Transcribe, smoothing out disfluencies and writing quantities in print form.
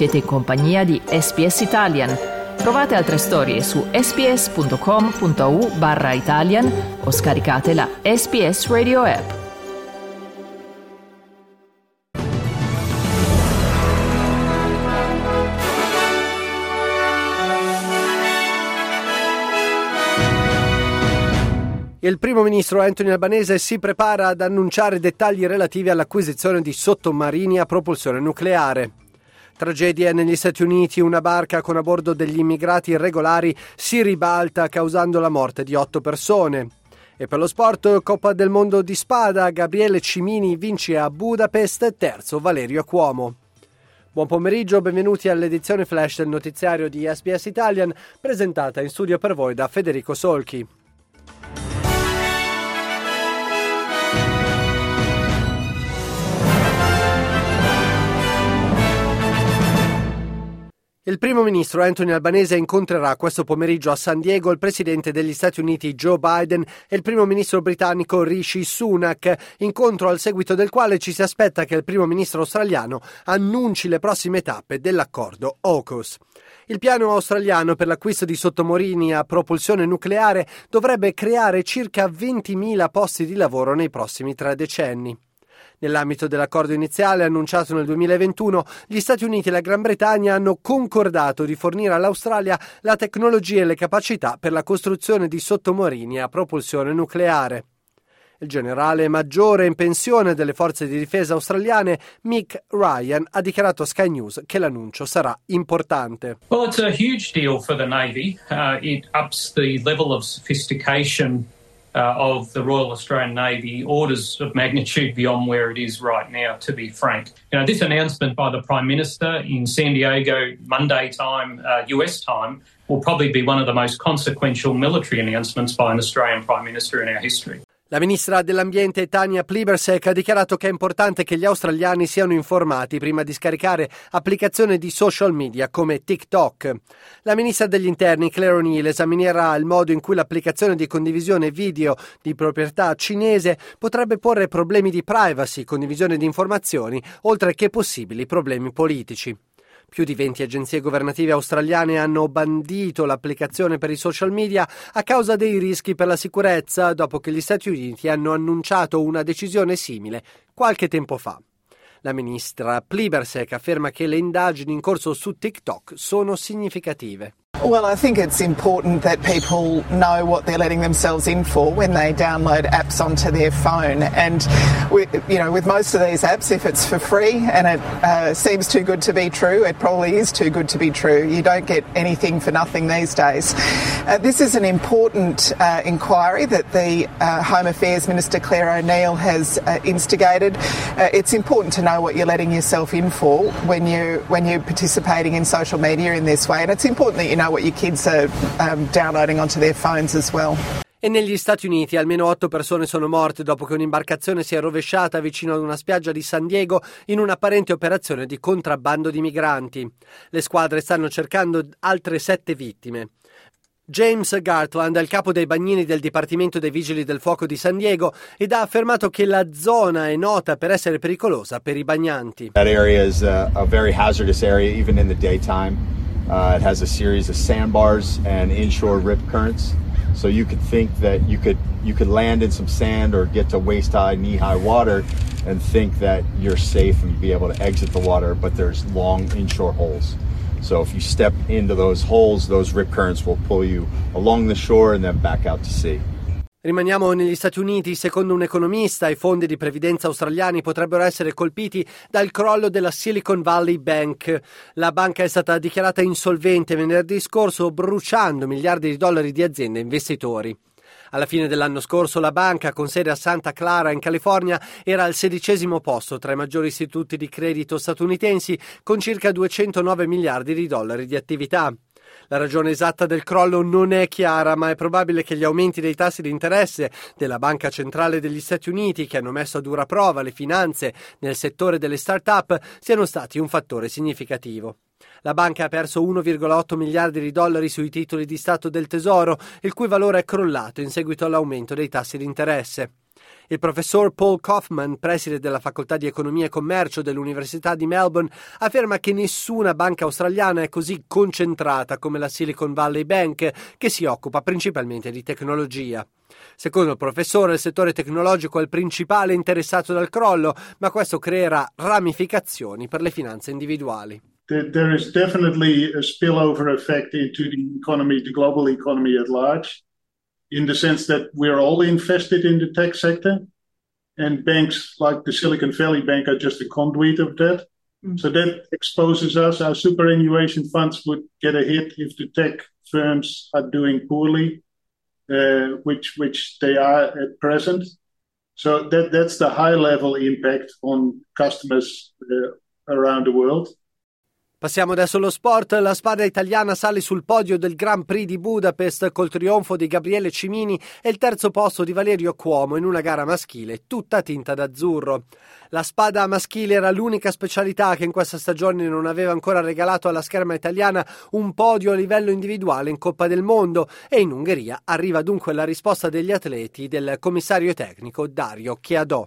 Siete in compagnia di SBS Italian. Trovate altre storie su sbs.com.au/Italian o scaricate la SBS Radio app. Il primo ministro Anthony Albanese si prepara ad annunciare dettagli relativi all'acquisizione di sottomarini a propulsione nucleare. Tragedia negli Stati Uniti, una barca con a bordo degli immigrati irregolari si ribalta causando la morte di 8 persone. E per lo sport, Coppa del Mondo di spada, Gabriele Cimini vince a Budapest, terzo Valerio Cuomo. Buon pomeriggio, benvenuti all'edizione flash del notiziario di SBS Italian, presentata in studio per voi da Federico Solchi. Il primo ministro Anthony Albanese incontrerà questo pomeriggio a San Diego il presidente degli Stati Uniti Joe Biden e il primo ministro britannico Rishi Sunak, incontro al seguito del quale ci si aspetta che il primo ministro australiano annunci le prossime tappe dell'accordo AUKUS. Il piano australiano per l'acquisto di sottomarini a propulsione nucleare dovrebbe creare circa 20.000 posti di lavoro nei prossimi 3 decenni. Nell'ambito dell'accordo iniziale annunciato nel 2021, gli Stati Uniti e la Gran Bretagna hanno concordato di fornire all'Australia la tecnologia e le capacità per la costruzione di sottomarini a propulsione nucleare. Il generale maggiore in pensione delle forze di difesa australiane, Mick Ryan, ha dichiarato a Sky News che l'annuncio sarà importante. Well, it's a huge deal for the Navy. It ups the level of sophistication of the Royal Australian Navy orders of magnitude beyond where it is right now, to be frank. You know, this announcement by the Prime Minister in San Diego Monday time, US time, will probably be one of the most consequential military announcements by an Australian Prime Minister in our history. La ministra dell'Ambiente Tania Plibersek ha dichiarato che è importante che gli australiani siano informati prima di scaricare applicazioni di social media come TikTok. La ministra degli Interni Claire O'Neill esaminerà il modo in cui l'applicazione di condivisione video di proprietà cinese potrebbe porre problemi di privacy, condivisione di informazioni, oltre che possibili problemi politici. Più di 20 agenzie governative australiane hanno bandito l'applicazione per i social media a causa dei rischi per la sicurezza, dopo che gli Stati Uniti hanno annunciato una decisione simile qualche tempo fa. La ministra Plibersek afferma che le indagini in corso su TikTok sono significative. Well, I think it's important that people know what they're letting themselves in for when they download apps onto their phone. And, with most of these apps, if it's for free and it seems too good to be true, it probably is too good to be true. You don't get anything for nothing these days. This is an important inquiry that the Home Affairs Minister Claire O'Neill has instigated. It's important to know what you're letting yourself in for when you're participating in social media in this way. And it's important that you know what your kids are downloading onto their phones as well. E negli Stati Uniti almeno 8 persone sono morte dopo che un'imbarcazione si è rovesciata vicino ad una spiaggia di San Diego in un'apparente operazione di contrabbando di migranti. Le squadre stanno cercando altre 7 vittime. James Gartland è il capo dei bagnini del Dipartimento dei Vigili del Fuoco di San Diego ed ha affermato che la zona è nota per essere pericolosa per i bagnanti. That area is a very hazardous area even in the daytime. It has a series of sandbars and inshore rip currents, so you could think that you could land in some sand or get to waist-high, knee-high water and think that you're safe and be able to exit the water, but there's long inshore holes. So if you step into those holes, those rip currents will pull you along the shore and then back out to sea. Rimaniamo negli Stati Uniti. Secondo un economista, i fondi di previdenza australiani potrebbero essere colpiti dal crollo della Silicon Valley Bank. La banca è stata dichiarata insolvente venerdì scorso, bruciando miliardi di dollari di aziende e investitori. Alla fine dell'anno scorso la banca, con sede a Santa Clara in California, era al 16° posto tra i maggiori istituti di credito statunitensi, con circa 209 miliardi di dollari di attività. La ragione esatta del crollo non è chiara, ma è probabile che gli aumenti dei tassi di interesse della Banca Centrale degli Stati Uniti, che hanno messo a dura prova le finanze nel settore delle start-up, siano stati un fattore significativo. La banca ha perso 1,8 miliardi di dollari sui titoli di Stato del Tesoro, il cui valore è crollato in seguito all'aumento dei tassi di interesse. Il professor Paul Kaufman, preside della Facoltà di Economia e Commercio dell'Università di Melbourne, afferma che nessuna banca australiana è così concentrata come la Silicon Valley Bank, che si occupa principalmente di tecnologia. Secondo il professore, il settore tecnologico è il principale interessato dal crollo, ma questo creerà ramificazioni per le finanze individuali. There is definitely a spillover effect into the economy, the global economy at large, in the sense that we're all invested in the tech sector, and banks like the Silicon Valley Bank are just a conduit of that. So that exposes us. Our superannuation funds would get a hit if the tech firms are doing poorly, which they are at present. So that's the high-level impact on customers around the world. Passiamo adesso allo sport. La squadra italiana sale sul podio del Grand Prix di Budapest col trionfo di Gabriele Cimini e il terzo posto di Valerio Cuomo in una gara maschile tutta tinta d'azzurro. La spada maschile era l'unica specialità che in questa stagione non aveva ancora regalato alla scherma italiana un podio a livello individuale in Coppa del Mondo, e in Ungheria arriva dunque la risposta degli atleti del commissario tecnico Dario Chiadò.